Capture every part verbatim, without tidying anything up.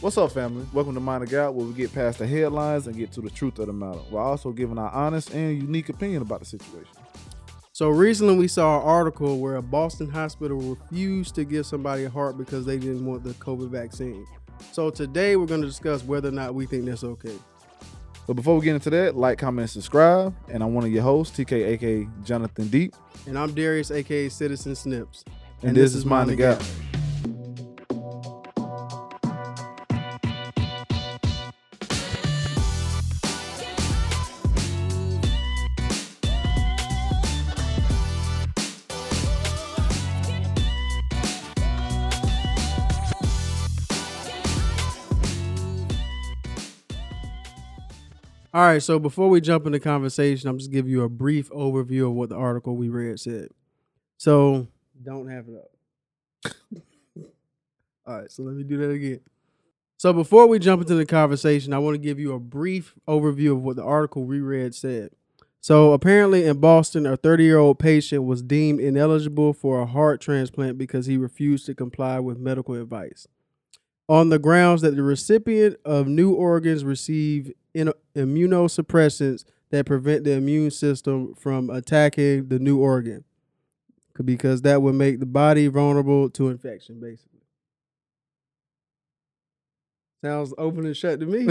What's up, family? Welcome to Mind the Gap, where we get past the headlines and get to the truth of the matter, while also giving our honest and unique opinion about the situation. So recently we saw an article where a Boston hospital refused to give somebody a heart because they didn't want the COVID vaccine. So today we're going to discuss whether or not we think that's okay. But before we get into that, like, comment, and subscribe. And I'm one of your hosts, T K, aka Jonathan Deep. And I'm Darius, aka Citizen Snips. And, and this, this is Mind the Gap. All right, so before we jump into conversation, I'm just give you a brief overview of what the article we read said. So, don't have it up. All right, so let me do that again. So, before we jump into the conversation, I want to give you a brief overview of what the article we read said. So, apparently in Boston, a thirty-year-old patient was deemed ineligible for a heart transplant because he refused to comply with medical advice, on the grounds that the recipient of new organs receive in immunosuppressants that prevent the immune system from attacking the new organ, because that would make the body vulnerable to infection, basically. Sounds open and shut to me.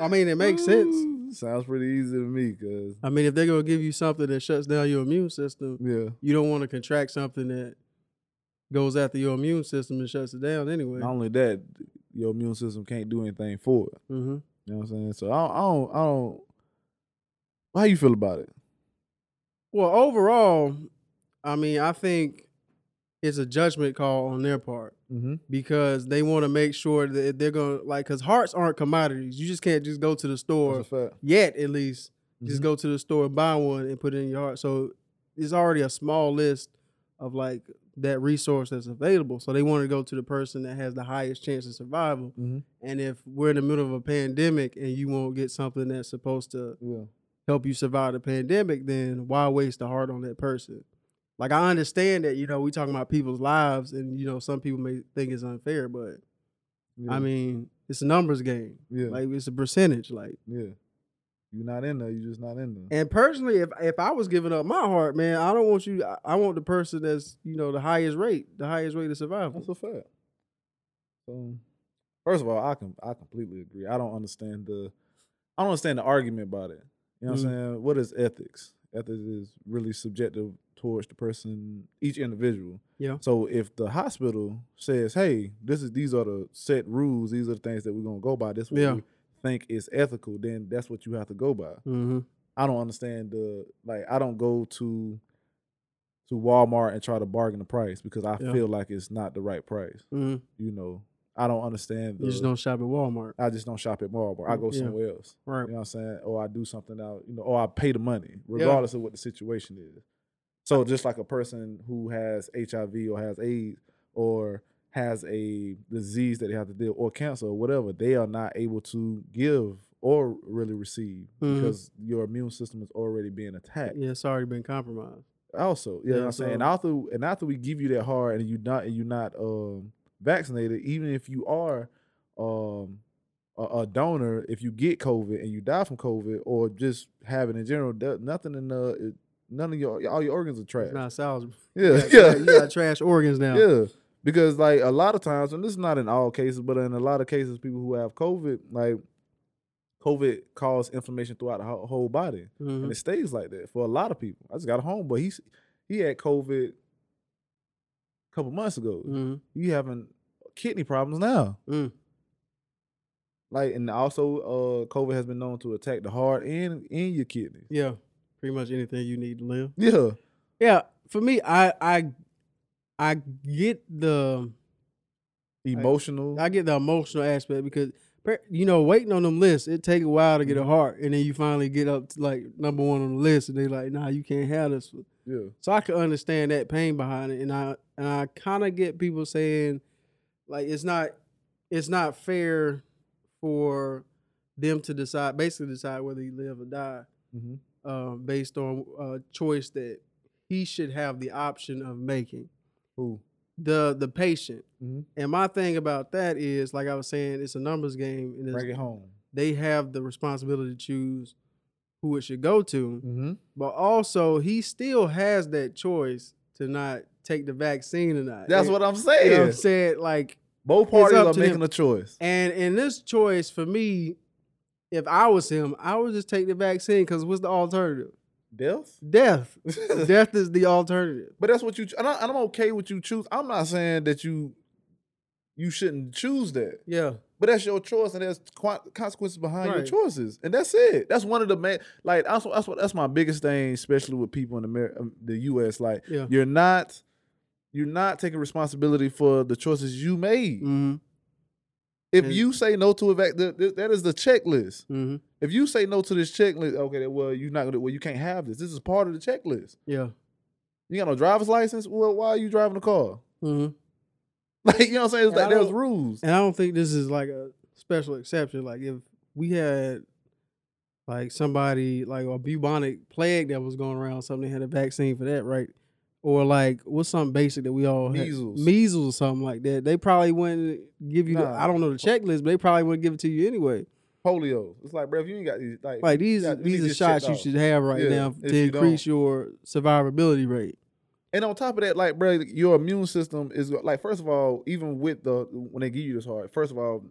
I mean, it makes sense. Sounds pretty easy to me, cause I mean, if they're going to give you something that shuts down your immune system, yeah, you don't want to contract something that goes after your immune system and shuts it down anyway. Not only that, your immune system can't do anything for it. Mm-hmm. You know what I'm saying? So I don't, I don't, I don't. How you feel about it? Well, overall, I mean, I think it's a judgment call on their part, mm-hmm, because they want to make sure that they're going to, like, because hearts aren't commodities. You just can't just go to the store yet, at least. Mm-hmm. Just go to the store and buy one and put it in your heart. So it's already a small list of, like, that resource that's available. So they want to go to the person that has the highest chance of survival. Mm-hmm. And if we're in the middle of a pandemic and you won't get something that's supposed to yeah. help you survive the pandemic, then why waste the heart on that person? Like, I understand that, you know, we talking about people's lives and, you know, some people may think it's unfair, but yeah. I mean, it's a numbers game. Yeah. Like, it's a percentage. Like, yeah. You're not in there. You're just not in there. And personally, if if I was giving up my heart, man, I don't want you. I, I want the person that's, you know, the highest rate, the highest rate of survival. That's a fact. So, first of all, I can I completely agree. I don't understand the, I don't understand the argument about it. You know mm-hmm. what I'm saying? What is ethics? Ethics is really subjective towards the person, each individual. Yeah. So if the hospital says, "Hey, this is these are the set rules. These are the things that we're gonna go by. This will." Yeah. We, think is ethical, then that's what you have to go by. Mm-hmm. I don't understand the, like, I don't go to to Walmart and try to bargain the price because I yeah. feel like it's not the right price. Mm-hmm. You know, I don't understand the, you just don't shop at Walmart. I just don't shop at Walmart. I go yeah. somewhere else. Right. You know what I'm saying? Or I do something out, you know, or I pay the money, regardless yeah. of what the situation is. So just like a person who has H I V or has AIDS or has a disease that they have to deal, or cancer or whatever, they are not able to give or really receive mm-hmm. because your immune system is already being attacked. Yeah, it's already been compromised. Also, you yeah, know what I'm so. saying? And after, and after we give you that heart and you're not, and you're not um, vaccinated, even if you are um, a, a donor, if you get COVID and you die from COVID or just have it in general, nothing in the... It, none of your... All your organs are trash. It's not salvageable. Yeah. You got, yeah. You got trash organs now. Yeah. Because, like, a lot of times, and this is not in all cases, but in a lot of cases, people who have COVID, like, COVID causes inflammation throughout the whole body. Mm-hmm. And it stays like that for a lot of people. I just got home, but he's, he had COVID a couple months ago. Mm-hmm. He having kidney problems now. Mm. Like, and also, uh, COVID has been known to attack the heart and, and your kidney. Yeah, pretty much anything you need to live. Yeah. Yeah, for me, I... I I get the emotional. I, I get the emotional aspect because, you know, waiting on them lists, it take a while to get a heart, and then you finally get up to, like, number one on the list, and they like, nah, you can't have this. Yeah. So I can understand that pain behind it, and I and I kind of get people saying, like, it's not it's not fair for them to decide, basically decide whether you live or die, mm-hmm. uh, based on a choice that he should have the option of making. Who? the the patient. Mm-hmm. And my thing about that is, like I was saying, it's a numbers game. And bring it home. They have the responsibility to choose who it should go to. Mm-hmm. But also, he still has that choice to not take the vaccine or not. That's and, what I'm saying. You know what I'm saying? Like, both parties are making him. a choice. And in this choice, for me, if I was him, I would just take the vaccine, because what's the alternative? Death? Death. Death is the alternative. But that's what you, and, I, and I'm okay with you choose. I'm not saying that you you shouldn't choose that. Yeah. But that's your choice, and there's consequences behind right. your choices. And that's it. That's one of the, main, like, that's, that's, what, that's my biggest thing, especially with people in America, the U S. Like, yeah. you're not, you're not taking responsibility for the choices you made. Mm-hmm. If and, you say no to a vac, the, the, that is the checklist. Mm-hmm. If you say no to this checklist, okay, well, you're not gonna, well, you can't have this. This is part of the checklist. Yeah. You got no driver's license? Well, why are you driving a car? Mm-hmm. Like, you know what I'm saying? It's like, there's rules. And I don't think this is like a special exception. Like, if we had like somebody, like a bubonic plague that was going around, something, they had a vaccine for that, right? Or like, what's something basic that we all have? Measles. Measles or something like that. They probably wouldn't give you, nah. the, I don't know the checklist, but they probably wouldn't give it to you anyway. Polio. It's like, bro, if you ain't got these. Like, like these, got, these, these are shots you should have right yeah, now to you increase don't. your survivability rate. And on top of that, like, bro, your immune system is, like, first of all, even with the, when they give you this heart, first of all,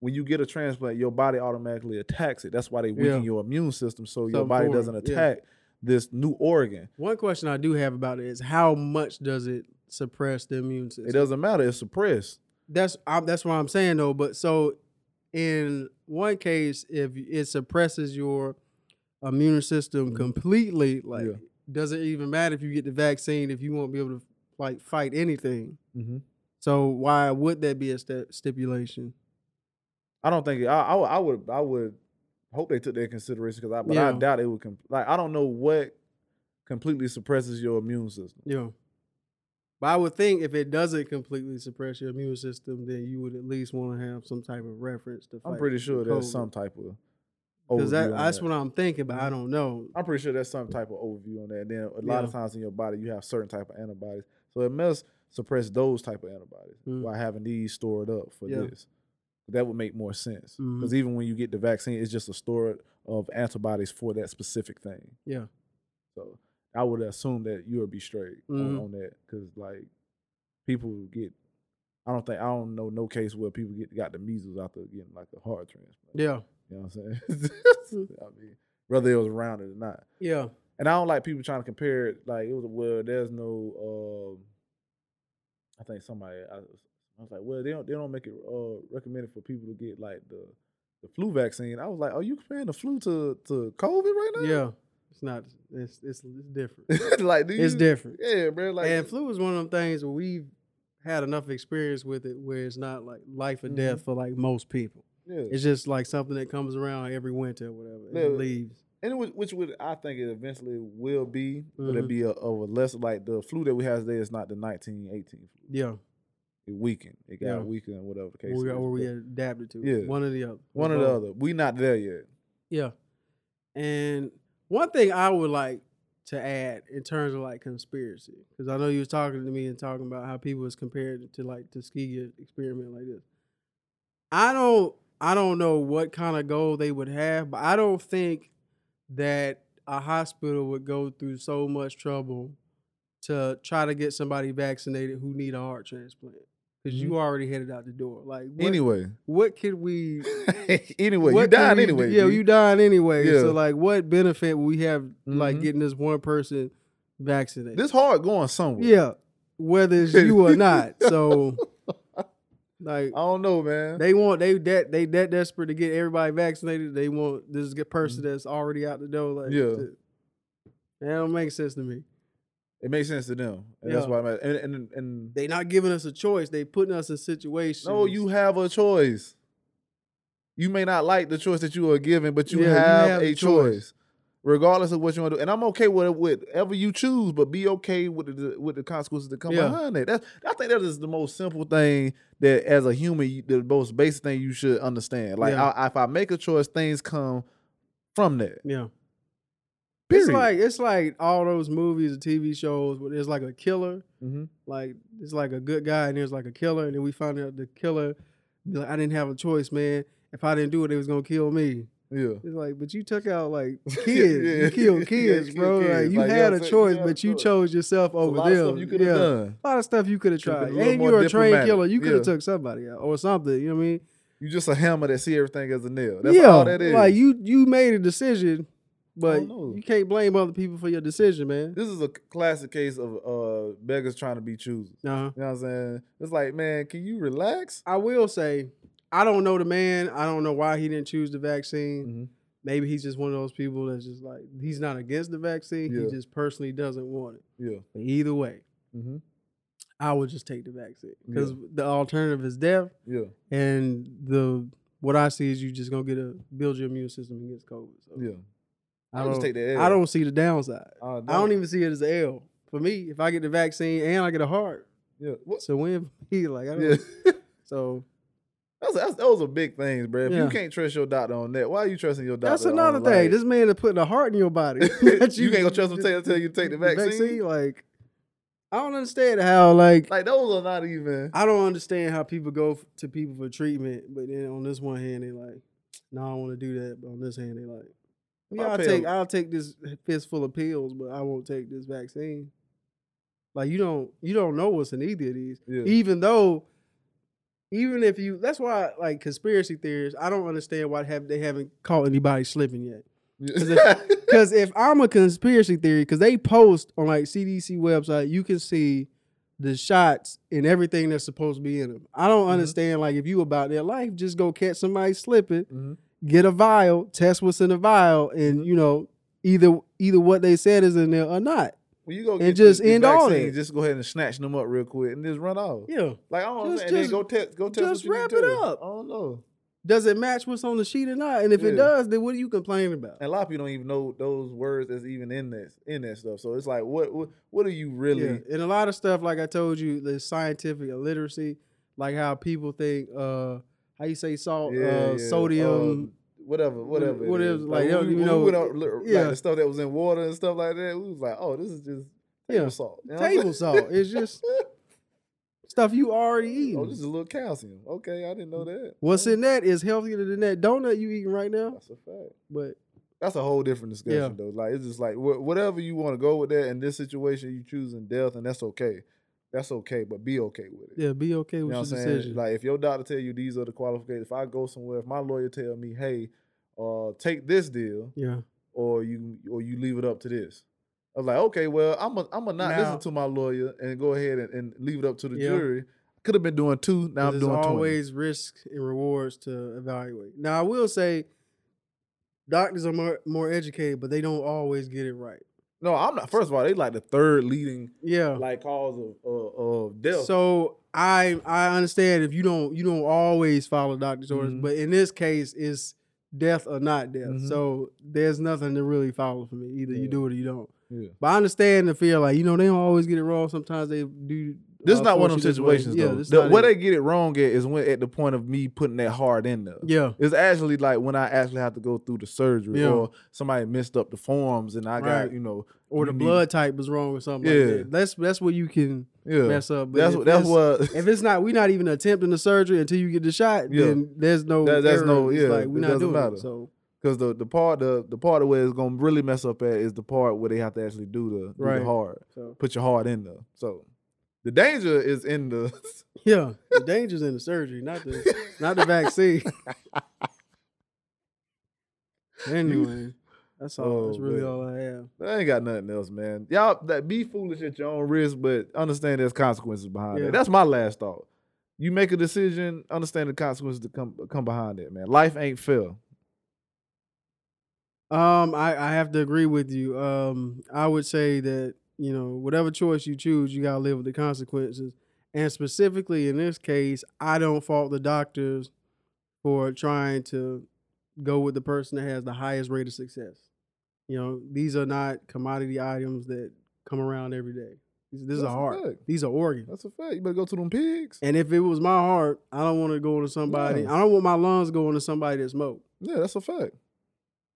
when you get a transplant, your body automatically attacks it. That's why they weaken yeah. your immune system, so something your body foreign. doesn't attack yeah. this new organ. One question I do have about it is, how much does it suppress the immune system? It doesn't matter. It's suppressed. That's I, that's what I'm saying, though. But so in one case, if it suppresses your immune system mm-hmm. completely, like... Yeah. Doesn't even matter if you get the vaccine if you won't be able to like fight anything. Mm-hmm. So why would that be a st- stipulation? I don't think I, I, I would. I would hope they took that into consideration because I, but yeah. I doubt it would. Comp- like I don't know what completely suppresses your immune system. Yeah, but I would think if it doesn't completely suppress your immune system, then you would at least want to have some type of reference to fight. I'm pretty sure there's some type of. Because that, that's that. what I'm thinking, but I don't know. I'm pretty sure that's some type of overview on that. And then a lot yeah. of times in your body, you have certain type of antibodies. So it must suppress those type of antibodies mm. by having these stored up for yeah. this. That would make more sense. Because mm-hmm. even when you get the vaccine, it's just a store of antibodies for that specific thing. Yeah. So I would assume that you would be straight mm-hmm. on, on that. Because, like, people get, I don't think, I don't know no case where people get got the measles after getting, like, a heart transplant. Yeah. You know what I'm saying? I mean, whether it was rounded or not. Yeah. And I don't like people trying to compare it. Like, it was, well, there's no, uh, I think somebody, I was, I was like, well, they don't they don't make it uh, recommended for people to get, like, the, the flu vaccine. I was like, are you comparing the flu to, to COVID right now? Yeah. It's not, it's it's, it's different. Like, do you, it's different. Yeah, bro. Like, and flu is one of them things where we've had enough experience with it where it's not, like, life or mm-hmm. death for, like, most people. Yeah. It's just like something that comes around every winter or whatever, and yeah. it leaves. And it was, which would, I think it eventually will be, mm-hmm. but it'd be a, a less, like the flu that we have today is not the nineteen eighteen flu. Yeah. It weakened. It got yeah. weakened, whatever the case we got, is. Or we adapted to yeah. it. One or the other. One or the other. We not there yet. Yeah. And one thing I would like to add in terms of like conspiracy, because I know you was talking to me and talking about how people was compared to like Tuskegee experiment like this. I don't... I don't know what kind of goal they would have, but I don't think that a hospital would go through so much trouble to try to get somebody vaccinated who need a heart transplant, because mm-hmm. you already headed out the door. Like what, anyway, what could we? anyway, you dying we, anyway. Yeah, dude. you dying anyway. Yeah. So like, what benefit would we have mm-hmm. like getting this one person vaccinated? This hard going somewhere. Yeah, whether it's you or not. So. Like I don't know, man. They want they that they that desperate to get everybody vaccinated. They want this person that's already out the door. Like, yeah, that don't make sense to me. It makes sense to them, and yeah. that's why. I'm at, and and and they not giving us a choice. They putting us in situations. No, you have a choice. You may not like the choice that you are given, but you, yeah, have, you have a choice. choice, regardless of what you want to do. And I'm okay with it, whatever you choose, but be okay with the with the consequences that come yeah. behind it. That's I think that is the most simple thing. That as a human, the most basic thing you should understand. Like, yeah. I, if I make a choice, things come from that. Yeah. Period. It's like it's like all those movies and T V shows where there's like a killer, mm-hmm. like it's like a good guy and there's like a killer, and then we find out the killer be like, I didn't have a choice, man. If I didn't do it, it was gonna kill me. Yeah, it's like, but you took out like kids, yeah. you killed kids, yeah, bro. Kids. Like you like, had you know a choice, yeah, but you chose yourself over them. A lot them. Of stuff you could have yeah. done. A lot of stuff you could have tried. And you were a trained killer. You could have yeah. took somebody out or something. You know what I mean? You just a hammer that see everything as a nail. That's yeah, all that is. Like you, you made a decision, but you can't blame other people for your decision, man. This is a classic case of uh, beggars trying to be choosers. Uh-huh. You know what I'm saying? It's like, man, can you relax? I will say. I don't know the man. I don't know why he didn't choose the vaccine. Mm-hmm. Maybe he's just one of those people that's just like, he's not against the vaccine. Yeah. He just personally doesn't want it. Yeah. Either way, mm-hmm. I would just take the vaccine because yeah. the alternative is death. Yeah. And the what I see is you just gonna get a build your immune system against COVID. So yeah. I, I just take the L. I don't see the downside. Uh, I don't even see it as an L for me. If I get the vaccine and I get a heart, yeah. What? So when he like I don't yeah. so. That's, that's, those are big things, bro. If yeah. you can't trust your doctor on that, why are you trusting your doctor? That's another on thing. Life? This man is putting a heart in your body. you, you can't go trust him until you take the vaccine? vaccine. Like, I don't understand how like like those are not even. I don't understand how people go f- to people for treatment, but then on this one hand they like, no, nah, I don't want to do that. But on this hand they like, yeah, I'll take I'll take this fistful of pills, but I won't take this vaccine. Like you don't you don't know what's in either of these, yeah. even though. Even if you, that's why, like, conspiracy theorists, I don't understand why have, they haven't caught anybody slipping yet. Because if, if I'm a conspiracy theory, because they post on, like, C D C website, you can see the shots and everything that's supposed to be in them. I don't mm-hmm. understand, like, if you about their life, just go catch somebody slipping, mm-hmm. get a vial, test what's in the vial, and, mm-hmm. you know, either either what they said is in there or not. Well, you go get and just the, the end all it. Just go ahead and snatch them up real quick and just run off. Yeah, like I don't know. And then go test. Go test. Just what you wrap it up. I don't know. Does it match what's on the sheet or not? And if yeah. it does, then what are you complaining about? And a lot of people don't even know those words that's even in this in that stuff. So it's like, what what what are you really? Yeah. And a lot of stuff, like I told you, the scientific illiteracy, like how people think, uh, how you say salt, yeah, uh, yeah. sodium. Uh, Whatever, whatever. Whatever. Like, like we, you know, we went out, like yeah. the stuff that was in water and stuff like that. We was like, oh, this is just table yeah. salt. You know table salt. It's just stuff you already eat. Oh, this is a little calcium. Okay, I didn't know that. What's in that is healthier than that donut you eating right now. That's a fact. But that's a whole different discussion, yeah. though. Like it's just like wh- whatever you want to go with that. In this situation, you choosing death, and that's okay. That's okay, but be okay with it. Yeah, be okay with you know your decision. Like if your doctor tell you these are the qualifications, if I go somewhere, if my lawyer tell me, hey, uh, take this deal, yeah, or you or you leave it up to this. I was like, okay, well, I'm a, I'm gonna not now, listen to my lawyer and go ahead and, and leave it up to the yeah. jury. Could have been doing two, now I'm doing twenty. There's always risks and rewards to evaluate. Now I will say, doctors are more, more educated, but they don't always get it right. No, I'm not. First of all, they like the third leading, yeah. like cause of, of of death. So I I understand if you don't you don't always follow doctor's mm-hmm. orders, but in this case, it's death or not death. Mm-hmm. So there's nothing to really follow for me. Either yeah. you do it or you don't. Yeah. But I understand the fear, like you know, they don't always get it wrong. Sometimes they do. This is uh, not one of those situations, though. Yeah, the, where it. they get it wrong at is when at the point of me putting that hard in there. Yeah. It's actually like when I actually have to go through the surgery yeah. or somebody messed up the forms and I right. got, you know. Or the blood need, type was wrong or something yeah. like that. That's that's where you can yeah. mess up. But that's if, that's what. If it's not, we're not even attempting the surgery until you get the shot, yeah. then there's no. That, that's error. no, yeah. Like, we're it not doing matter. It. So. Because the, the part the, the part where it's going to really mess up at is the part where they have to actually do the, do right. the hard. So. Put your heart in there. So. The danger is in the yeah. The danger's in the surgery, not the not the vaccine. Anyway, that's all. Oh, that's really man. all I have. I ain't got nothing else, man. Y'all, that be foolish at your own risk, but understand there's consequences behind yeah. it. That's my last thought. You make a decision, understand the consequences that come come behind it, man. Life ain't fair. Um, I, I have to agree with you. Um, I would say that. You know, whatever choice you choose, you got to live with the consequences. And specifically in this case, I don't fault the doctors for trying to go with the person that has the highest rate of success. You know, these are not commodity items that come around every day. This is a heart. These are organs. That's a fact. You better go to them pigs. And if it was my heart, I don't want to go to somebody. Yeah. I don't want my lungs going to somebody that smoked. Yeah, that's a fact.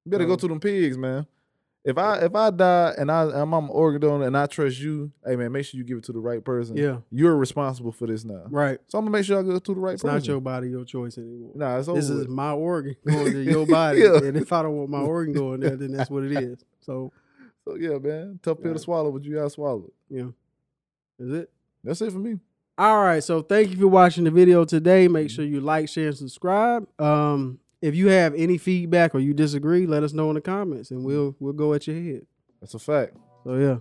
You better um, go to them pigs, man. If I if I die and I, I'm an organ donor and I trust you, hey man, make sure you give it to the right person. Yeah, you're responsible for this now. Right. So I'm gonna make sure I go to the right it's person. It's not your body, your choice anymore. Nah, it's over. This is my organ going to your body, yeah. And if I don't want my organ going there, then that's what it is. So, so yeah, man, tough pill yeah. to swallow, but you gotta swallow it. Yeah, is it? That's it for me. All right. So thank you for watching the video today. Make sure you like, share, and subscribe. Um. If you have any feedback or you disagree, let us know in the comments, and we'll we'll go at your head. That's a fact. So yeah,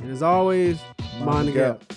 and as always, mind the gap.